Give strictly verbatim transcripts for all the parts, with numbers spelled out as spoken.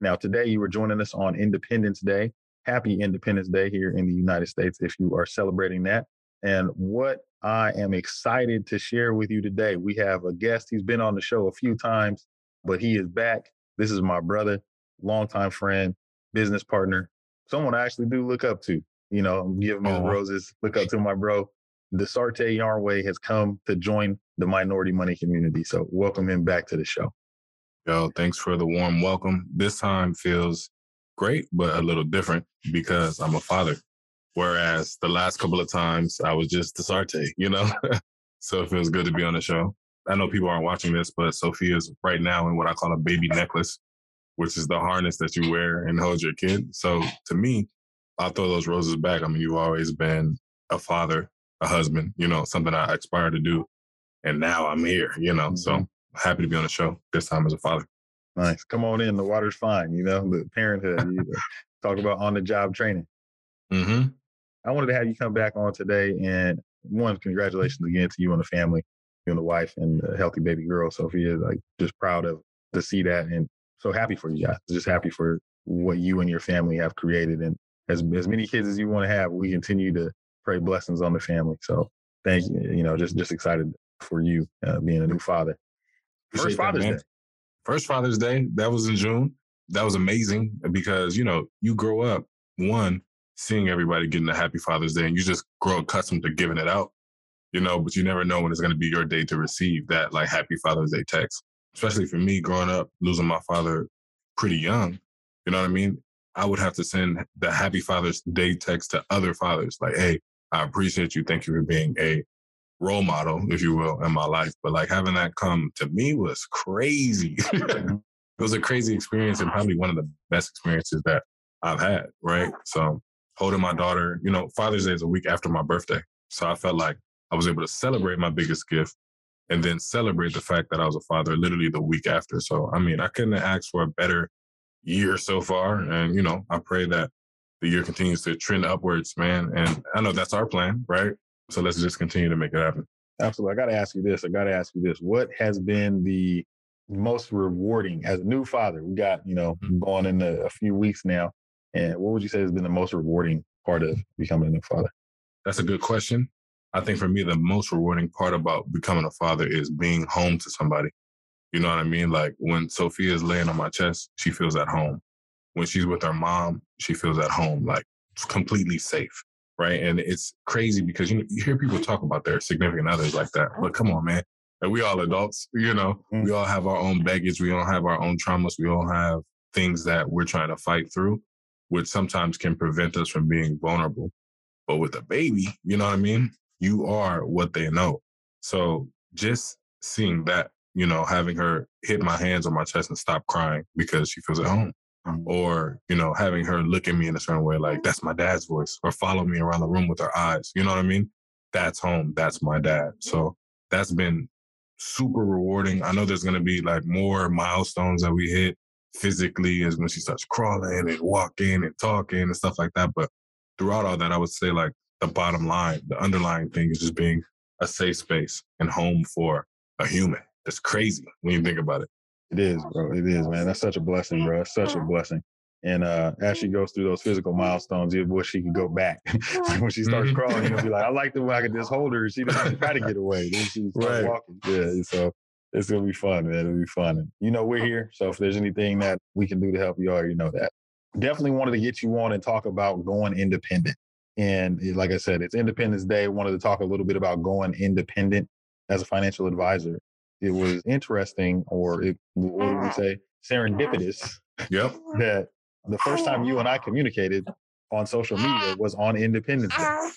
Now, today you are joining us on Independence Day. Happy Independence Day here in the United States if you are celebrating that. And what I am excited to share with you today, we have a guest. He's been on the show a few times, but he is back. This is my brother, longtime friend, business partner, someone I actually do look up to. You know, give him his roses, look up to my bro. Desarte Yarnway has come to join the Minority Money community. So welcome him back to the show. Yo, thanks for the warm welcome. This time feels great, but a little different because I'm a father. Whereas the last couple of times I was just Desarte, you know? So it feels good to be on the show. I know people aren't watching this, but Sophia's right now in what I call a baby necklace, which is the harness that you wear and hold your kid. So to me, I'll throw those roses back. I mean, you've always been a father, a husband, you know, something I aspire to do. And now I'm here, you know, mm-hmm. so. Happy to be on the show this time as a father. Nice. Come on in. The water's fine. You know, the parenthood. You know, talk about on-the-job training. Mm-hmm. I wanted to have you come back on today. And one, congratulations again to you and the family, you and the wife and the healthy baby girl, Sophia. Like, just proud of to see that. And so happy for you guys. Just happy for what you and your family have created. And as, as many kids as you want to have, we continue to pray blessings on the family. So thank you. You know, just, just excited for you uh, being a new father. First Father's Day. First Father's Day. That was in June. That was amazing because, you know, you grow up, one, seeing everybody getting a happy Father's Day and you just grow accustomed to giving it out, you know, but you never know when it's going to be your day to receive that, like, happy Father's Day text. Especially for me, growing up, losing my father pretty young, you know what I mean? I would have to send the happy Father's Day text to other fathers, like, hey, I appreciate you. Thank you for being a role model, if you will, in my life. But like having that come to me was crazy. It was a crazy experience and probably one of the best experiences that I've had, right? So holding my daughter, you know, Father's Day is a week after my birthday. So I felt like I was able to celebrate my biggest gift and then celebrate the fact that I was a father literally the week after. So, I mean, I couldn't ask for a better year so far. And, you know, I pray that the year continues to trend upwards, man. And I know that's our plan, right? So let's just continue to make it happen. Absolutely. I got to ask you this. I got to ask you this. What has been the most rewarding as a new father? We got, you know, mm-hmm. going into a few weeks now. And what would you say has been the most rewarding part of becoming a new father? That's a good question. I think for me, the most rewarding part about becoming a father is being home to somebody. You know what I mean? Like when Sophia is laying on my chest, she feels at home. When she's with her mom, she feels at home, like completely safe. Right. And it's crazy because you know, you hear people talk about their significant others like that. But come on, man. Like, we all adults, you know, we all have our own baggage. We all have our own traumas. We all have things that we're trying to fight through, which sometimes can prevent us from being vulnerable. But with a baby, you know what I mean? You are what they know. So just seeing that, you know, having her hit my hands on my chest and stop crying because she feels at home. Or, you know, having her look at me in a certain way, like, that's my dad's voice, or follow me around the room with her eyes. You know what I mean? That's home. That's my dad. So that's been super rewarding. I know there's going to be like more milestones that we hit physically is when she starts crawling and walking and talking and stuff like that. But throughout all that, I would say like the bottom line, the underlying thing is just being a safe space and home for a human. That's crazy when you think about it. It is, bro. It is, man. That's such a blessing, bro. It's such a blessing. And uh, as she goes through those physical milestones, you wish she could go back. When she starts crawling, you'll be like, I like the way I can just hold her. She doesn't have to try to get away. Then she's right. walking. Yeah, so it's going to be fun, man. It'll be fun. And, you know, we're here. So if there's anything that we can do to help you all, you know that. Definitely wanted to get you on and talk about going independent. And like I said, it's Independence Day. Wanted to talk a little bit about going independent as a financial advisor. It was interesting, or it, what would we say, serendipitous, yep. that the first time you and I communicated on social media was on Independence Day.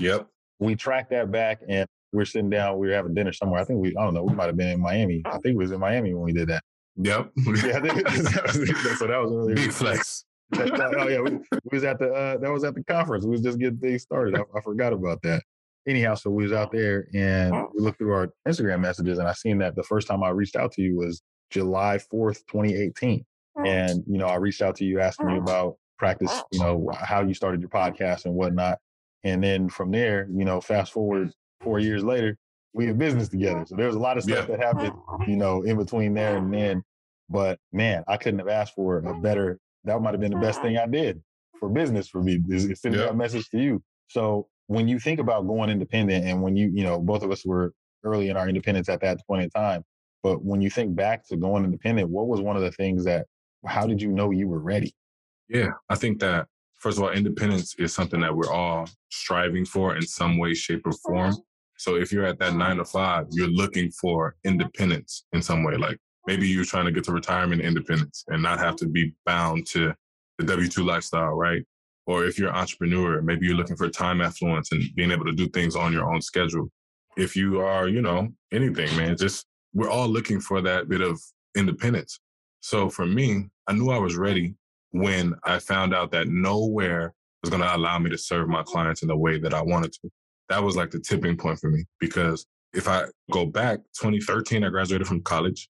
Yep. We tracked that back, and we're sitting down. We were having dinner somewhere. I think we, I don't know, we might have been in Miami. I think we was in Miami when we did that. Yep. Yeah, they, so that was really big flex. That, that, oh yeah, we, we was at the uh, that was at the conference. We was just getting things started. I, I forgot about that. Anyhow, so we was out there and we looked through our Instagram messages, and I seen that the first time I reached out to you was July fourth, twenty eighteen, and you know I reached out to you asking you about practice, you know how you started your podcast and whatnot, and then from there, you know, fast forward four years later, we have business together. So there's a lot of stuff yeah. that happened, you know, in between there and then. But man, I couldn't have asked for a better. That might have been the best thing I did for business for me, is sending yep. that message to you. So when you think about going independent, and when you, you know, both of us were early in our independence at that point in time, but when you think back to going independent, what was one of the things that, how did you know you were ready? Yeah, I think that, first of all, independence is something that we're all striving for in some way, shape, or form. So if you're at that nine to five, you're looking for independence in some way, like, maybe you're trying to get to retirement independence and not have to be bound to the W two lifestyle, right? Or if you're an entrepreneur, maybe you're looking for time affluence and being able to do things on your own schedule. If you are, you know, anything, man, just we're all looking for that bit of independence. So for me, I knew I was ready when I found out that nowhere was going to allow me to serve my clients in the way that I wanted to. That was like the tipping point for me, because if I go back, twenty thirteen, I graduated from college.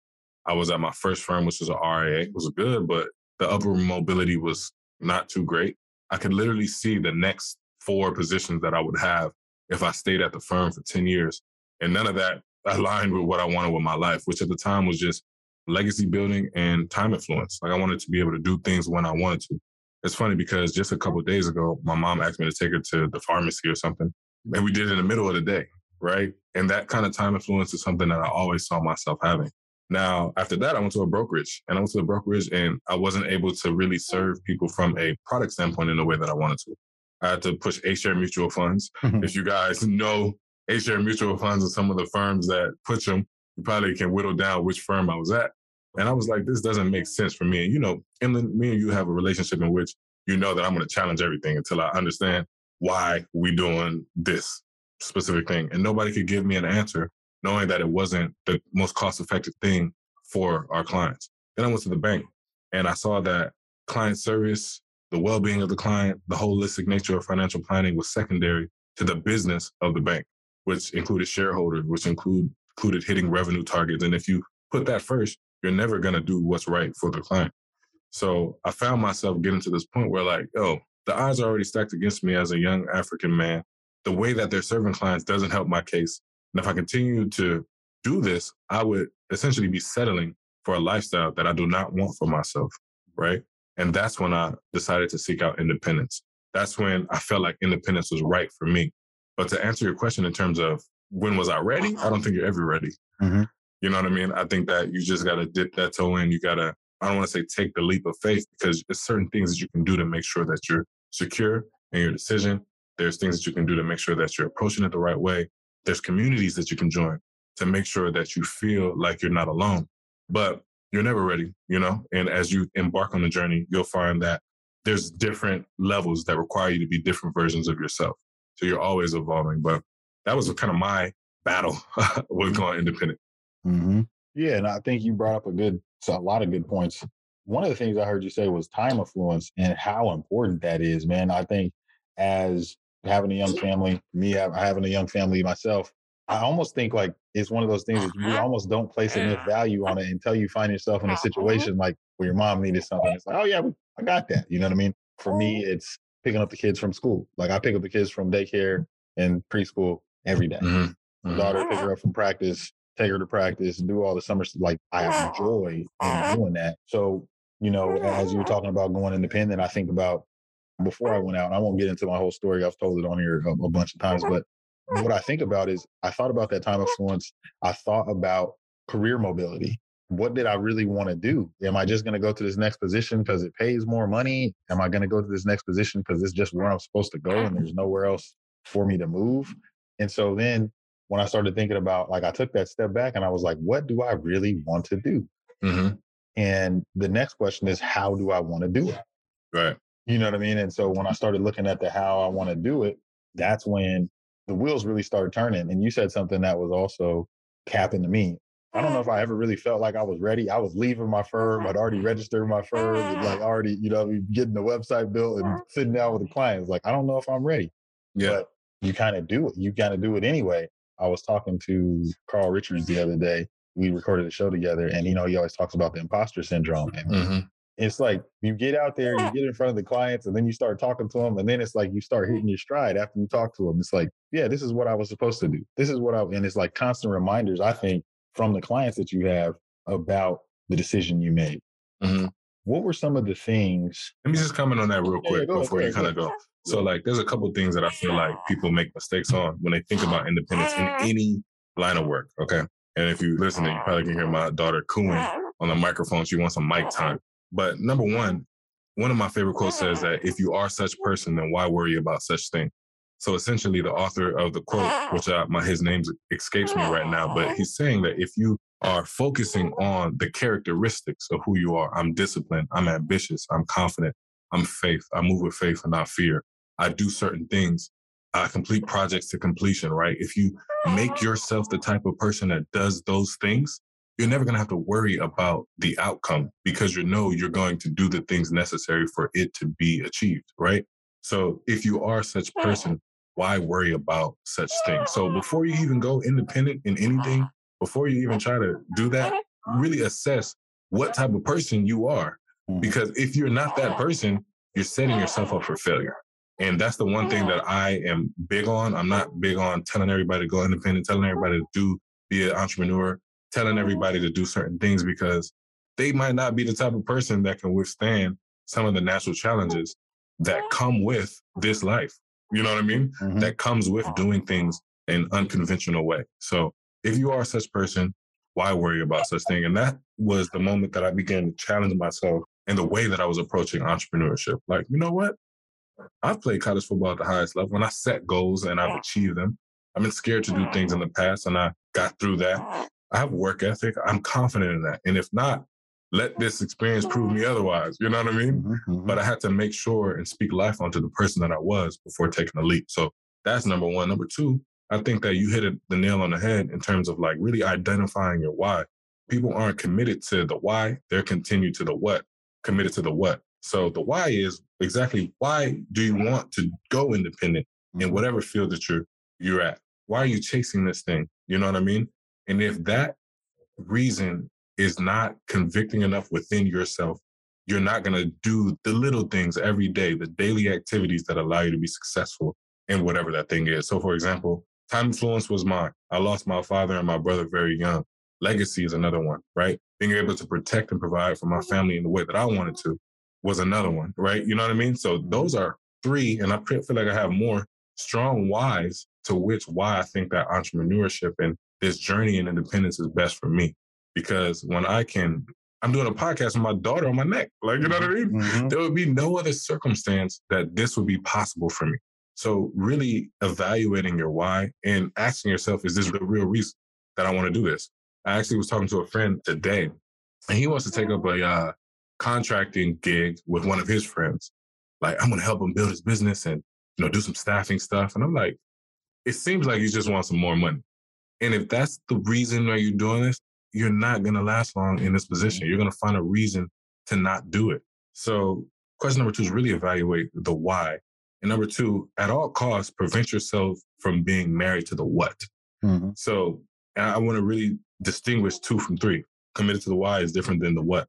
I was at my first firm, which was an R I A. It was good, but the upper mobility was not too great. I could literally see the next four positions that I would have if I stayed at the firm for ten years. And none of that aligned with what I wanted with my life, which at the time was just legacy building and time influence. Like I wanted to be able to do things when I wanted to. It's funny because just a couple of days ago, my mom asked me to take her to the pharmacy or something. And we did it in the middle of the day, right? And that kind of time influence is something that I always saw myself having. Now, after that, I went to a brokerage and I went to the brokerage and I wasn't able to really serve people from a product standpoint in the way that I wanted to. I had to push A-share mutual funds. Mm-hmm. If you guys know A-share mutual funds and some of the firms that push them, you probably can whittle down which firm I was at. And I was like, this doesn't make sense for me. And, you know, Inland, me and you have a relationship in which you know that I'm going to challenge everything until I understand why we doing this specific thing. And nobody could give me an answer, knowing that it wasn't the most cost-effective thing for our clients. Then I went to the bank and I saw that client service, the well-being of the client, the holistic nature of financial planning was secondary to the business of the bank, which included shareholders, which include, included hitting revenue targets. And if you put that first, you're never going to do what's right for the client. So I found myself getting to this point where like, oh, the odds are already stacked against me as a young African man. The way that they're serving clients doesn't help my case. And if I continue to do this, I would essentially be settling for a lifestyle that I do not want for myself, right? And that's when I decided to seek out independence. That's when I felt like independence was right for me. But to answer your question in terms of when was I ready, I don't think you're ever ready. Mm-hmm. You know what I mean? I think that you just got to dip that toe in. You got to, I don't want to say take the leap of faith, because there's certain things that you can do to make sure that you're secure in your decision. There's things that you can do to make sure that you're approaching it the right way. There's communities that you can join to make sure that you feel like you're not alone, but you're never ready, you know? And as you embark on the journey, you'll find that there's different levels that require you to be different versions of yourself. So you're always evolving, but that was kind of my battle with going independent. Mm-hmm. Yeah, and I think you brought up a good, a lot of good points. One of the things I heard you say was time affluence and how important that is, man. I think as having a young family, me having a young family myself, I almost think like it's one of those things that you almost don't place enough value on it until you find yourself in a situation like where your mom needed something. It's like, oh yeah, I got that. You know what I mean? For me, it's picking up the kids from school. Like I pick up the kids from daycare and preschool every day. Mm-hmm. My daughter, pick her up from practice, take her to practice, do all the summer stuff. Like I enjoy in doing that. So, you know, as you were talking about going independent, I think about before I went out, and I won't get into my whole story. I've told it on here a, a bunch of times, but what I think about is I thought about that time influence. I thought about career mobility. What did I really want to do? Am I just going to go to this next position because it pays more money? Am I going to go to this next position because it's just where I'm supposed to go and there's nowhere else for me to move? And so then when I started thinking about, like, I took that step back and I was like, what do I really want to do? Mm-hmm. And the next question is, how do I want to do it? Right. You know what I mean? And so when I started looking at the how I want to do it, that's when the wheels really started turning. And you said something that was also happened to me. I don't know if I ever really felt like I was ready. I was leaving my firm. I'd already registered my firm, and like already, you know, getting the website built and sitting down with the clients. Like, I don't know if I'm ready. Yeah. But you kind of do it. You kind of do it anyway. I was talking to Carl Richards the other day. We recorded a show together, and, you know, he always talks about the imposter syndrome. And mm-hmm. it's like you get out there, you get in front of the clients, and then you start talking to them. And then it's like you start hitting your stride after you talk to them. It's like, yeah, this is what I was supposed to do. This is what I, and it's like constant reminders, I think, from the clients that you have about the decision you made. Mm-hmm. What were some of the things? Let me just comment on that real quick yeah, before ahead, you kind of go. So like, there's a couple of things that I feel like people make mistakes on when they think about independence in any line of work. Okay. And if you listen, you probably can hear my daughter cooing on the microphone. She wants some mic time. But number one, one of my favorite quotes says that if you are such person, then why worry about such thing? So essentially, the author of the quote, which I, my his name escapes me right now, but he's saying that if you are focusing on the characteristics of who you are, I'm disciplined, I'm ambitious, I'm confident, I'm faith, I move with faith and not fear, I do certain things, I complete projects to completion, right? If you make yourself the type of person that does those things, you're never going to have to worry about the outcome because you know you're going to do the things necessary for it to be achieved, right? So if you are such person, why worry about such things? So before you even go independent in anything, before you even try to do that, really assess what type of person you are. Because if you're not that person, you're setting yourself up for failure. And that's the one thing that I am big on. I'm not big on telling everybody to go independent, telling everybody to do, be an entrepreneur, telling everybody to do certain things because they might not be the type of person that can withstand some of the natural challenges that come with this life. You know what I mean? Mm-hmm. That comes with doing things in an unconventional way. So if you are such person, why worry about such thing? And that was the moment that I began to challenge myself in the way that I was approaching entrepreneurship. Like, you know what? I've played college football at the highest level and I set goals and I've achieved them. I've been scared to do things in the past and I got through that. I have work ethic. I'm confident in that. And if not, let this experience prove me otherwise. You know what I mean? Mm-hmm. But I had to make sure and speak life onto the person that I was before taking a leap. So that's number one. Number two, I think that you hit it, the nail on the head in terms of like really identifying your why. People aren't committed to the why. They're continued to the what, committed to the what. So the why is exactly why do you want to go independent in whatever field that you're, you're at? Why are you chasing this thing? You know what I mean? And if that reason is not convicting enough within yourself, you're not going to do the little things every day, the daily activities that allow you to be successful in whatever that thing is. So for example, time influence was mine. I lost my father and my brother very young. Legacy is another one, right? Being able to protect and provide for my family in the way that I wanted to was another one, right? You know what I mean? So those are three, and I feel like I have more strong whys to which why I think that entrepreneurship and this journey in independence is best for me. Because when I can, I'm doing a podcast with my daughter on my neck. Like, you know what I mean? Mm-hmm. There would be no other circumstance that this would be possible for me. So really evaluating your why and asking yourself, is this the real reason that I want to do this? I actually was talking to a friend today, and he wants to take up a uh, contracting gig with one of his friends. Like, I'm going to help him build his business and, you know, do some staffing stuff. And I'm like, it seems like you just want some more money. And if that's the reason why you're doing this, you're not going to last long in this position. You're going to find a reason to not do it. So question number two is really evaluate the why. And number two, at all costs, prevent yourself from being married to the what. Mm-hmm. So I want to really distinguish two from three. Committed to the why is different than the what.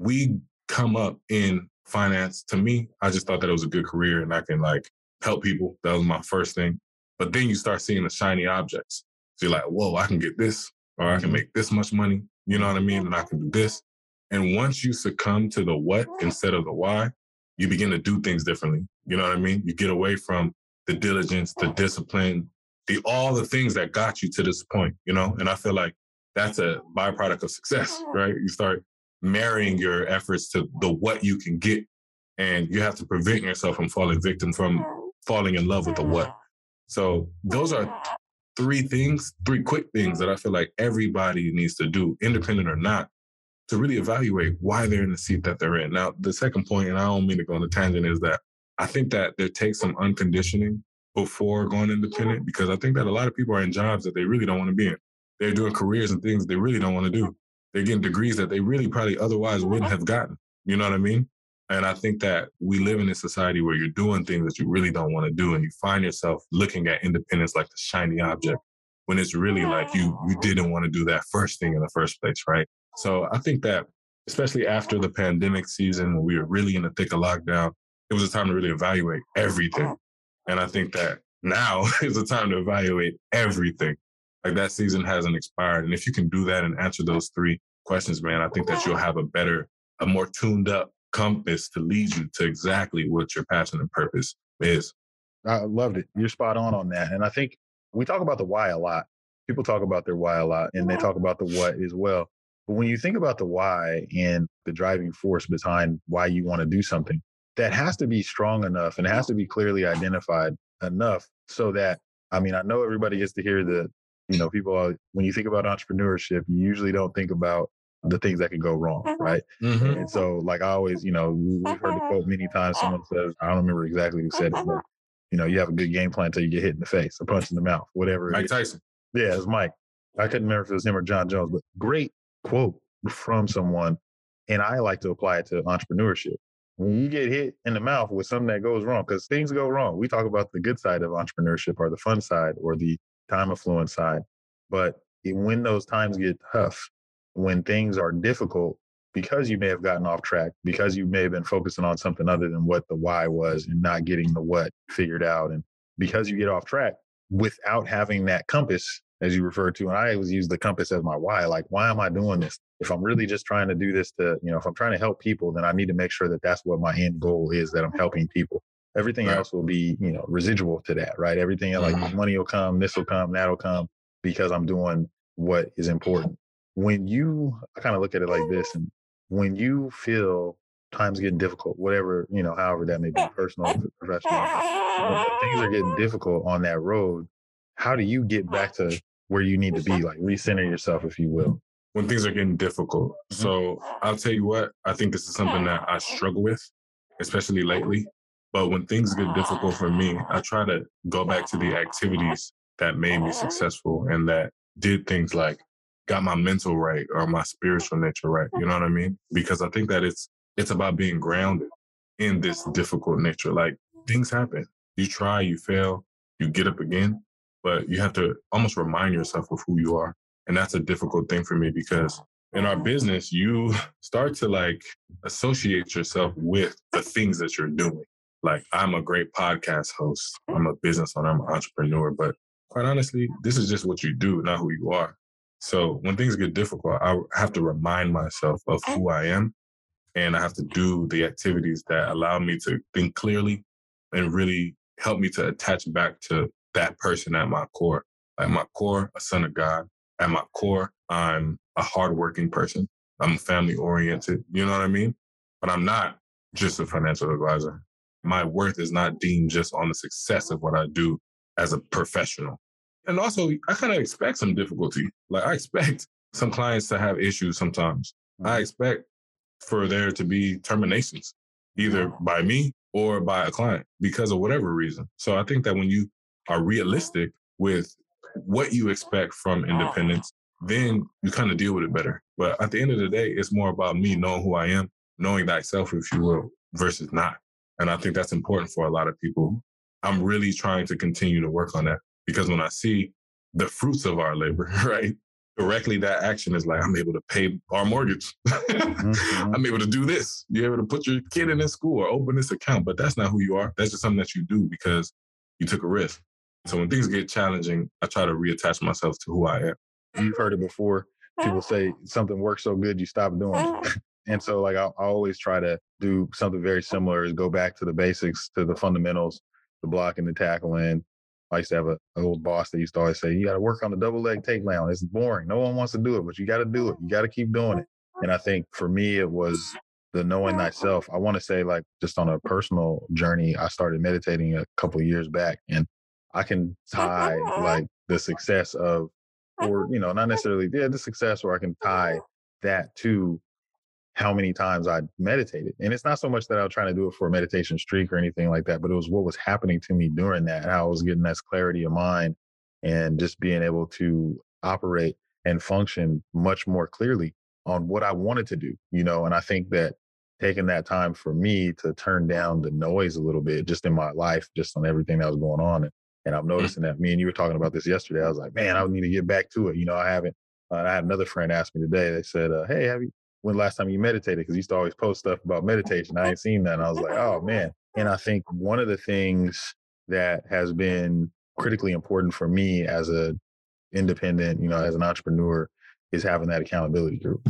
We come up in finance. To me, I just thought that it was a good career and I can like help people. That was my first thing. But then you start seeing the shiny objects. So you're like, whoa, I can get this. Or I can make this much money, you know what I mean? And I can do this. And once you succumb to the what instead of the why, you begin to do things differently. You know what I mean? You get away from the diligence, the discipline, the all the things that got you to this point, you know? And I feel like that's a byproduct of success, right? You start marrying your efforts to the what you can get. And you have to prevent yourself from falling victim, from falling in love with the what. So those are... Th- Three things, three quick things that I feel like everybody needs to do, independent or not, to really evaluate why they're in the seat that they're in. Now, the second point, and I don't mean to go on a tangent, is that I think that there takes some unconditioning before going independent because I think that a lot of people are in jobs that they really don't want to be in. They're doing careers and things they really don't want to do. They're getting degrees that they really probably otherwise wouldn't have gotten. You know what I mean? And I think that we live in a society where you're doing things that you really don't want to do, and you find yourself looking at independence like the shiny object when it's really like you you didn't want to do that first thing in the first place, right? So I think that especially after the pandemic season, when we were really in the thick of lockdown, it was a time to really evaluate everything. And I think that now is the time to evaluate everything. Like that season hasn't expired. And if you can do that and answer those three questions, man, I think that you'll have a better, a more tuned up compass to lead you to exactly what your passion and purpose is. I loved it. You're spot on on that. And I think we talk about the why a lot. People talk about their why a lot, and they talk about the what as well. But when you think about the why and the driving force behind why you want to do something, that has to be strong enough and it has to be clearly identified enough so that, I mean, I know everybody gets to hear the, you know, people, are, when you think about entrepreneurship, you usually don't think about the things that could go wrong, right? Mm-hmm. And so, like I always, you know, we've heard the quote many times. Someone says, I don't remember exactly who said it, but, you know, you have a good game plan until you get hit in the face or punched in the mouth, whatever. Mike Tyson. Yeah, it's Mike. I couldn't remember if it was him or John Jones, but great quote from someone. And I like to apply it to entrepreneurship. When you get hit in the mouth with something that goes wrong, because things go wrong. We talk about the good side of entrepreneurship or the fun side or the time affluent side. But when those times get tough, when things are difficult, because you may have gotten off track, because you may have been focusing on something other than what the why was and not getting the what figured out. And because you get off track without having that compass, as you referred to, and I always use the compass as my why, like, why am I doing this? If I'm really just trying to do this to, you know, if I'm trying to help people, then I need to make sure that that's what my end goal is, that I'm helping people. Everything right. else will be, you know, residual to that, right? Everything else, like money will come, this will come, that'll come, because I'm doing what is important. When you, I kind of look at it like this, and when you feel times getting difficult, whatever, you know, however that may be, personal, professional, when things are getting difficult on that road, how do you get back to where you need to be, like recenter yourself, if you will? When things are getting difficult. Mm-hmm. So I'll tell you what, I think this is something that I struggle with, especially lately. But when things get difficult for me, I try to go back to the activities that made me successful and that did things like got my mental right or my spiritual nature right. You know what I mean? Because I think that it's it's about being grounded in this difficult nature. Like things happen. You try, you fail, you get up again, but you have to almost remind yourself of who you are. And that's a difficult thing for me because in our business, you start to like associate yourself with the things that you're doing. Like, I'm a great podcast host, I'm a business owner, I'm an entrepreneur, but quite honestly, this is just what you do, not who you are. So when things get difficult, I have to remind myself of who I am, and I have to do the activities that allow me to think clearly and really help me to attach back to that person at my core. At my core, a son of God. At my core, I'm a hardworking person. I'm family-oriented, you know what I mean? But I'm not just a financial advisor. My worth is not deemed just on the success of what I do as a professional. And also, I kind of expect some difficulty. Like, I expect some clients to have issues sometimes. I expect for there to be terminations, either by me or by a client because of whatever reason. So I think that when you are realistic with what you expect from independence, then you kind of deal with it better. But at the end of the day, it's more about me knowing who I am, knowing thyself, if you will, versus not. And I think that's important for a lot of people. I'm really trying to continue to work on that because when I see the fruits of our labor, right, directly that action is like, I'm able to pay our mortgage. Mm-hmm. I'm able to do this. You're able to put your kid in this school or open this account, but that's not who you are. That's just something that you do because you took a risk. So when things get challenging, I try to reattach myself to who I am. You've heard it before. People say something works so good, you stop doing it. And so like I, I always try to do something very similar is go back to the basics, to the fundamentals, the blocking, the tackling. I used to have a, an old boss that used to always say, you got to work on the double leg takedown. It's boring. No one wants to do it, but you got to do it. You got to keep doing it. And I think for me, it was the knowing thyself. I want to say like just on a personal journey, I started meditating a couple of years back, and I can tie like the success of, or, you know, not necessarily yeah, the success, or I can tie that to how many times I meditated. And it's not so much that I was trying to do it for a meditation streak or anything like that, but it was what was happening to me during that, how I was getting that clarity of mind and just being able to operate and function much more clearly on what I wanted to do, you know? And I think that taking that time for me to turn down the noise a little bit just in my life, just on everything that was going on. And, and I'm noticing that, me and you were talking about this yesterday. I was like, man, I need to get back to it. You know, I haven't, uh, and I had another friend ask me today, they said, uh, hey, have you, when last time you meditated? Cause you used to always post stuff about meditation. I ain't seen that. And I was like, oh man. And I think one of the things that has been critically important for me as a independent, you know, as an entrepreneur, is having that accountability group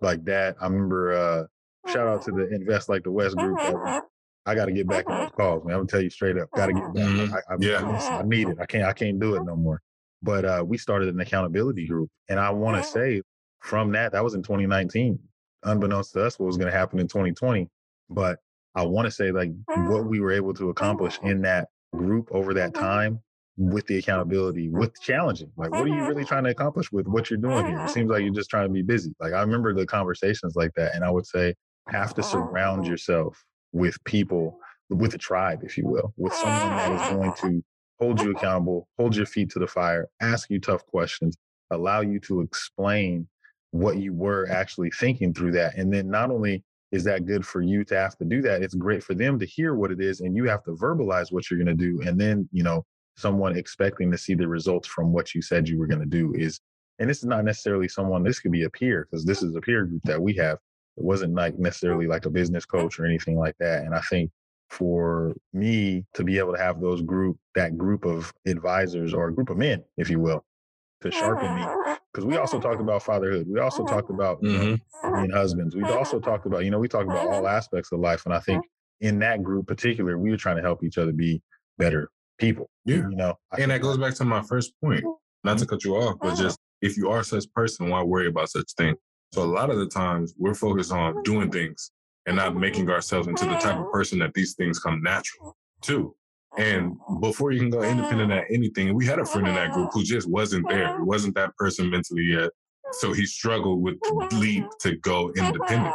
like that. I remember, uh, shout out to the Invest Like the West group. I, I got to get back on those calls, man. I'm gonna tell you straight up, got to get back. I, I, yeah. I need it. I can't, I can't do it no more. But uh, we started an accountability group. And I want to say from that, that was in twenty nineteen, unbeknownst to us what was going to happen in twenty twenty. But I want to say, like, what we were able to accomplish in that group over that time with the accountability, with challenging, like, what are you really trying to accomplish with what you're doing here? It seems like you're just trying to be busy. Like, I remember the conversations like that. And I would say, have to surround yourself with people, with a tribe, if you will, with someone that is going to hold you accountable, hold your feet to the fire, ask you tough questions, allow you to explain what you were actually thinking through that. And then not only is that good for you to have to do that, it's great for them to hear what it is, and you have to verbalize what you're going to do. And then, you know, someone expecting to see the results from what you said you were going to do is, and this is not necessarily someone, this could be a peer, because this is a peer group that we have. It wasn't like necessarily like a business coach or anything like that. And I think for me to be able to have those group, that group of advisors or a group of men, if you will, to sharpen me. Because we also talked about fatherhood. We also talked about mm-hmm. being husbands. We also talked about, you know, we talked about all aspects of life. And I think in that group particular, we were trying to help each other be better people. Yeah. You know, I and that goes back to my first point, not to cut you off, but just if you are such a person, why worry about such things? So a lot of the times we're focused on doing things and not making ourselves into the type of person that these things come natural to. And before you can go independent at anything, we had a friend in that group who just wasn't there. He wasn't that person mentally yet. So he struggled with the leap to go independent.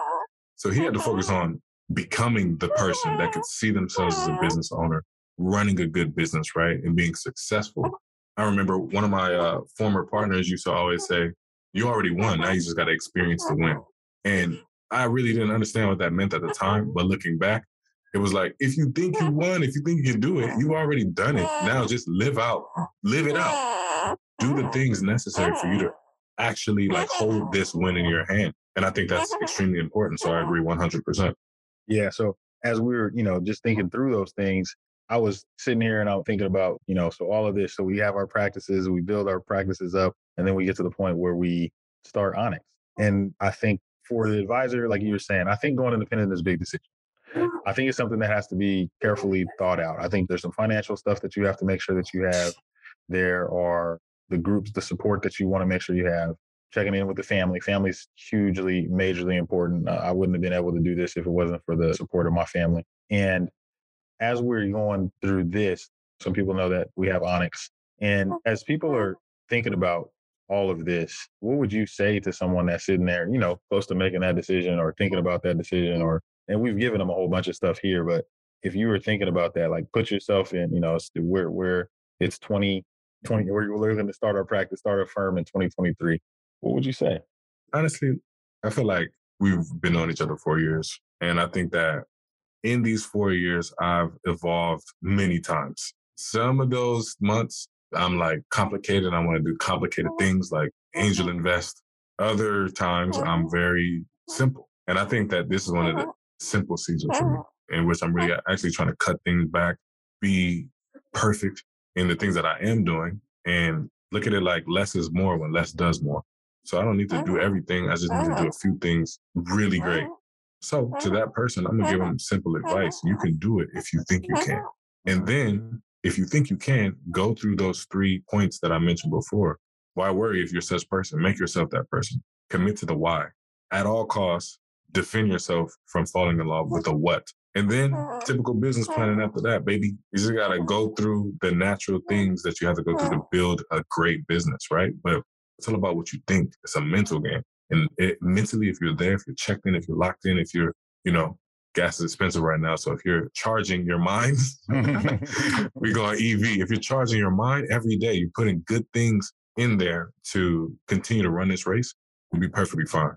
So he had to focus on becoming the person that could see themselves as a business owner, running a good business, right? And being successful. I remember one of my uh, former partners used to always say, you already won. Now you just got to experience the win. And I really didn't understand what that meant at the time. But looking back, it was like, if you think you won, if you think you can do it, you've already done it. Now just live out, live it out. Do the things necessary for you to actually like hold this win in your hand. And I think that's extremely important. So I agree one hundred percent. Yeah. So as we were, you know, just thinking through those things, I was sitting here and I'm thinking about, you know, so all of this. So we have our practices, we build our practices up, and then we get to the point where we start Onyx. And I think for the advisor, like you were saying, I think going independent is a big decision. I think it's something that has to be carefully thought out. I think there's some financial stuff that you have to make sure that you have. There are the groups, the support that you want to make sure you have. Checking in with the family. Family's hugely, majorly important. Uh, I wouldn't have been able to do this if it wasn't for the support of my family. And as we're going through this, some people know that we have Onyx. And as people are thinking about all of this, what would you say to someone that's sitting there, you know, close to making that decision or thinking about that decision? Or, and we've given them a whole bunch of stuff here, but if you were thinking about that, like put yourself in, you know, where where it's twenty twenty, we're looking to start our practice, start a firm in twenty twenty-three. What would you say? Honestly, I feel like we've been on each other four years. And I think that in these four years, I've evolved many times. Some of those months, I'm like complicated. I want to do complicated things like angel invest. Other times, I'm very simple. And I think that this is one of the simple seasons for me, in which I'm really actually trying to cut things back, be perfect in the things that I am doing, and look at it like less is more when less does more. So I don't need to do everything. I just need to do a few things really great. So to that person, I'm going to give them simple advice. You can do it if you think you can. And then if you think you can, go through those three points that I mentioned before. Why worry if you're such a person? Make yourself that person. Commit to the why. At all costs, defend yourself from falling in love with the what. And then typical business planning after that, baby. You just got to go through the natural things that you have to go through to build a great business, right? But it's all about what you think. It's a mental game. And it, mentally, if you're there, if you're checked in, if you're locked in, if you're, you know, gas is expensive right now. So if you're charging your mind, we go on E V. If you're charging your mind every day, you're putting good things in there to continue to run this race, you'll be perfectly fine.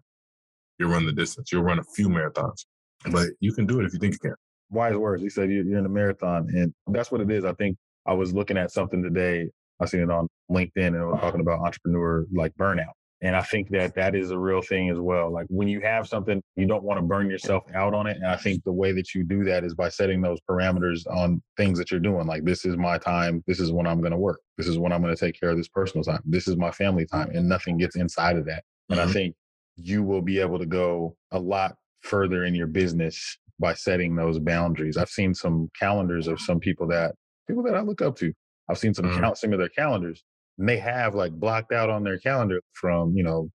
You'll run the distance. You'll run a few marathons. But you can do it if you think you can. Wise words. He said you're in a marathon. And that's what it is. I think I was looking at something today. I seen it on LinkedIn and it was talking about entrepreneur like burnout. And I think that that is a real thing as well. Like when you have something, you don't want to burn yourself out on it. And I think the way that you do that is by setting those parameters on things that you're doing. Like, this is my time. This is when I'm going to work. This is when I'm going to take care of this personal time. This is my family time. And nothing gets inside of that. And mm-hmm. I think you will be able to go a lot further in your business by setting those boundaries. I've seen some calendars of some people that, people that I look up to. I've seen some, mm-hmm. cal- some of their calendars. And they have like blocked out on their calendar from, you know,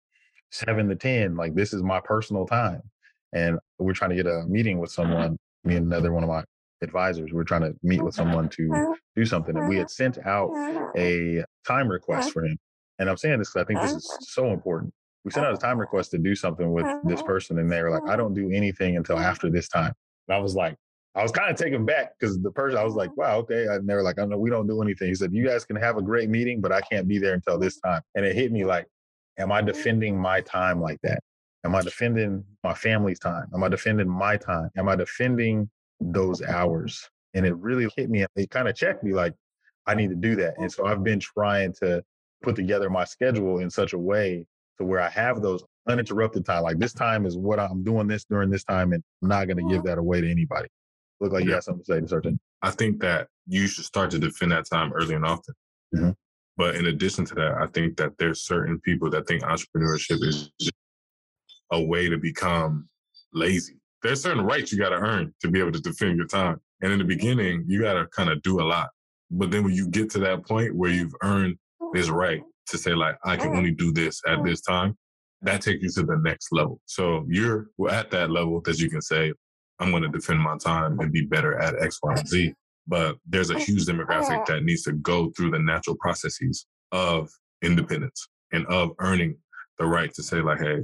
seven to ten, like, this is my personal time. And we're trying to get a meeting with someone, me and another one of my advisors, we're trying to meet with someone to do something. And we had sent out a time request for him. And I'm saying this because I think this is so important. We sent out a time request to do something with this person. And they were like, I don't do anything until after this time. And I was like, I was kind of taken back because the person, I was like, wow, okay. And they were like, I know, we don't do anything. He said, you guys can have a great meeting, but I can't be there until this time. And it hit me like, am I defending my time like that? Am I defending my family's time? Am I defending my time? Am I defending those hours? And it really hit me. It kind of checked me like, I need to do that. And so I've been trying to put together my schedule in such a way to where I have those uninterrupted time. Like, this time is what I'm doing this during this time, and I'm not going to give that away to anybody. Look like you have something to say to certain. I think that you should start to defend that time early and often. Mm-hmm. But in addition to that, I think that there's certain people that think entrepreneurship is just a way to become lazy. There's certain rights you got to earn to be able to defend your time. And in the beginning, you got to kind of do a lot. But then when you get to that point where you've earned this right to say, like, I can only do this at this time, that takes you to the next level. So you're at that level that you can say, I'm going to defend my time and be better at X, Y, and Z. But there's a huge demographic that needs to go through the natural processes of independence and of earning the right to say, like, hey,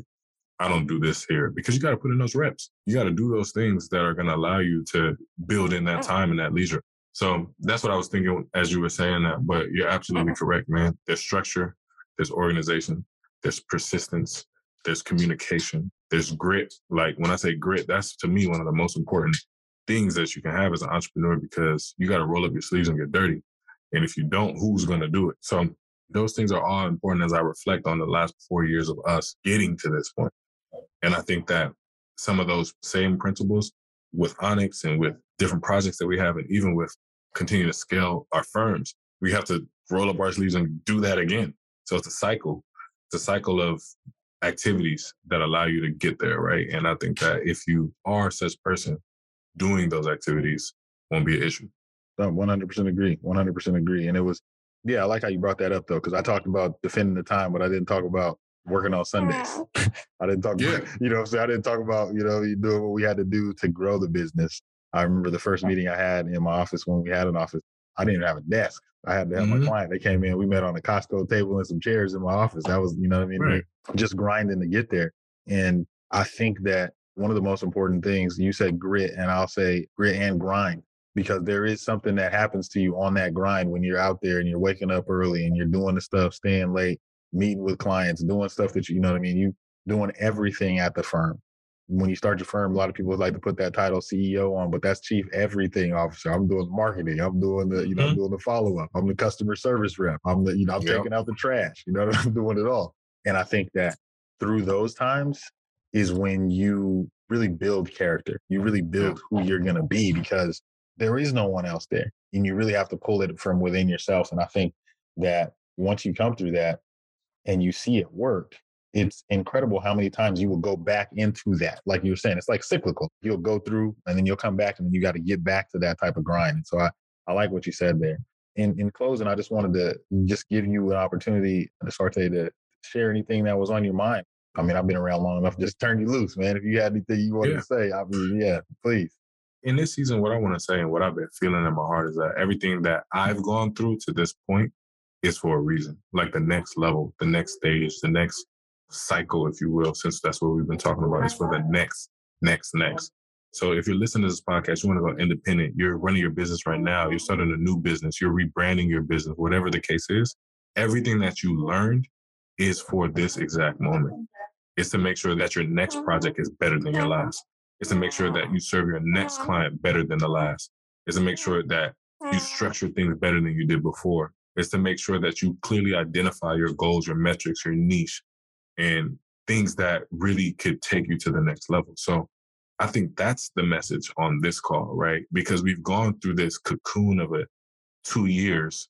I don't do this here, because you got to put in those reps. You got to do those things that are going to allow you to build in that time and that leisure. So that's what I was thinking as you were saying that, but you're absolutely correct, man. There's structure, there's organization, there's persistence, there's communication. There's grit. Like, when I say grit, that's to me one of the most important things that you can have as an entrepreneur, because you got to roll up your sleeves and get dirty. And if you don't, who's going to do it? So those things are all important as I reflect on the last four years of us getting to this point. And I think that some of those same principles with Onyx and with different projects that we have, and even with continuing to scale our firms, we have to roll up our sleeves and do that again. So it's a cycle. It's a cycle of activities that allow you to get there, right? And I think that if you are such a person, doing those activities won't be an issue. one hundred percent agree. one hundred percent agree. And it was, yeah, I like how you brought that up, though, because I talked about defending the time, but I didn't talk about working on Sundays. I didn't talk yeah. about, you know what I'm saying? I didn't talk about, you know, you doing what we had to do to grow the business. I remember the first meeting I had in my office, when we had an office, I didn't even have a desk. I had to have mm-hmm. my client. They came in. We met on a Costco table and some chairs in my office. That was, you know what I mean? Right. Just grinding to get there. And I think that one of the most important things, you said grit, and I'll say grit and grind, because there is something that happens to you on that grind when you're out there and you're waking up early and you're doing the stuff, staying late, meeting with clients, doing stuff that you, you know what I mean? You doing everything at the firm. When you start your firm, a lot of people like to put that title C E O on, but that's chief everything officer. I'm doing marketing. I'm doing the, you know, mm-hmm. I'm doing the follow up. I'm the customer service rep. I'm the, you know, I'm yep. taking out the trash. You know, I'm doing it all. And I think that through those times is when you really build character. You really build who you're going to be, because there is no one else there, and you really have to pull it from within yourself. And I think that once you come through that and you see it work, it's incredible how many times you will go back into that. Like you were saying, it's like cyclical. You'll go through and then you'll come back, and then you got to get back to that type of grind. And so I, I like what you said there. In in closing, I just wanted to just give you an opportunity, Desarte, to share anything that was on your mind. I mean, I've been around long enough. Just turn you loose, man. If you had anything you wanted yeah. to say, I mean, yeah, please. In this season, what I want to say and what I've been feeling in my heart is that everything that I've gone through to this point is for a reason. Like the next level, the next stage, the next cycle, if you will, since that's what we've been talking about, is for the next, next, next. So if you're listening to this podcast, you want to go independent, you're running your business right now, you're starting a new business, you're rebranding your business, whatever the case is, everything that you learned is for this exact moment. It's to make sure that your next project is better than your last. It's to make sure that you serve your next client better than the last. It's to make sure that you structure things better than you did before. It's to make sure that you clearly identify your goals, your metrics, your niche, and things that really could take you to the next level. So I think that's the message on this call, right? Because we've gone through this cocoon of a two years,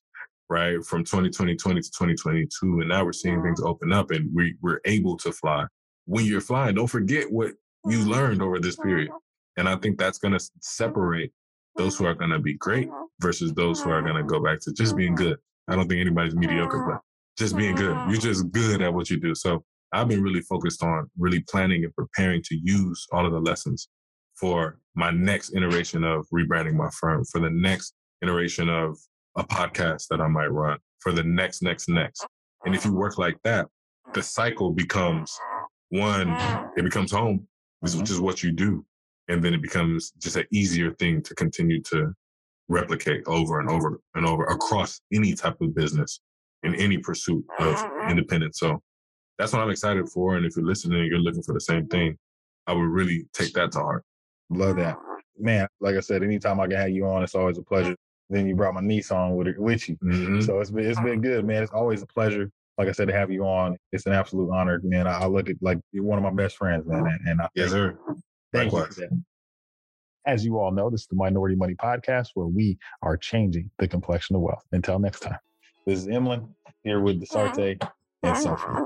right? From twenty twenty to twenty twenty-two. And now we're seeing things open up and we, we're able to fly. When you're flying, don't forget what you learned over this period. And I think that's going to separate those who are going to be great versus those who are going to go back to just being good. I don't think anybody's mediocre, but just being good. You're just good at what you do. So I've been really focused on really planning and preparing to use all of the lessons for my next iteration of rebranding my firm, for the next iteration of a podcast that I might run, for the next, next, next. And if you work like that, the cycle becomes one, it becomes home, which is what you do. And then it becomes just an easier thing to continue to replicate over and over and over across any type of business in any pursuit of independence. So that's what I'm excited for. And if you're listening and you're looking for the same thing, I would really take that to heart. Love that. Man, like I said, anytime I can have you on, it's always a pleasure. Then you brought my niece on with, with you. Mm-hmm. So it's been, it's been good, man. It's always a pleasure, like I said, to have you on. It's an absolute honor, man. I, I look at, like, you're one of my best friends, man. And, and I yes, sir. Thank you for that. As you all know, this is the Minority Money Podcast, where we are changing the complexion of wealth. Until next time, this is Emlyn here with Desarte and Sophia.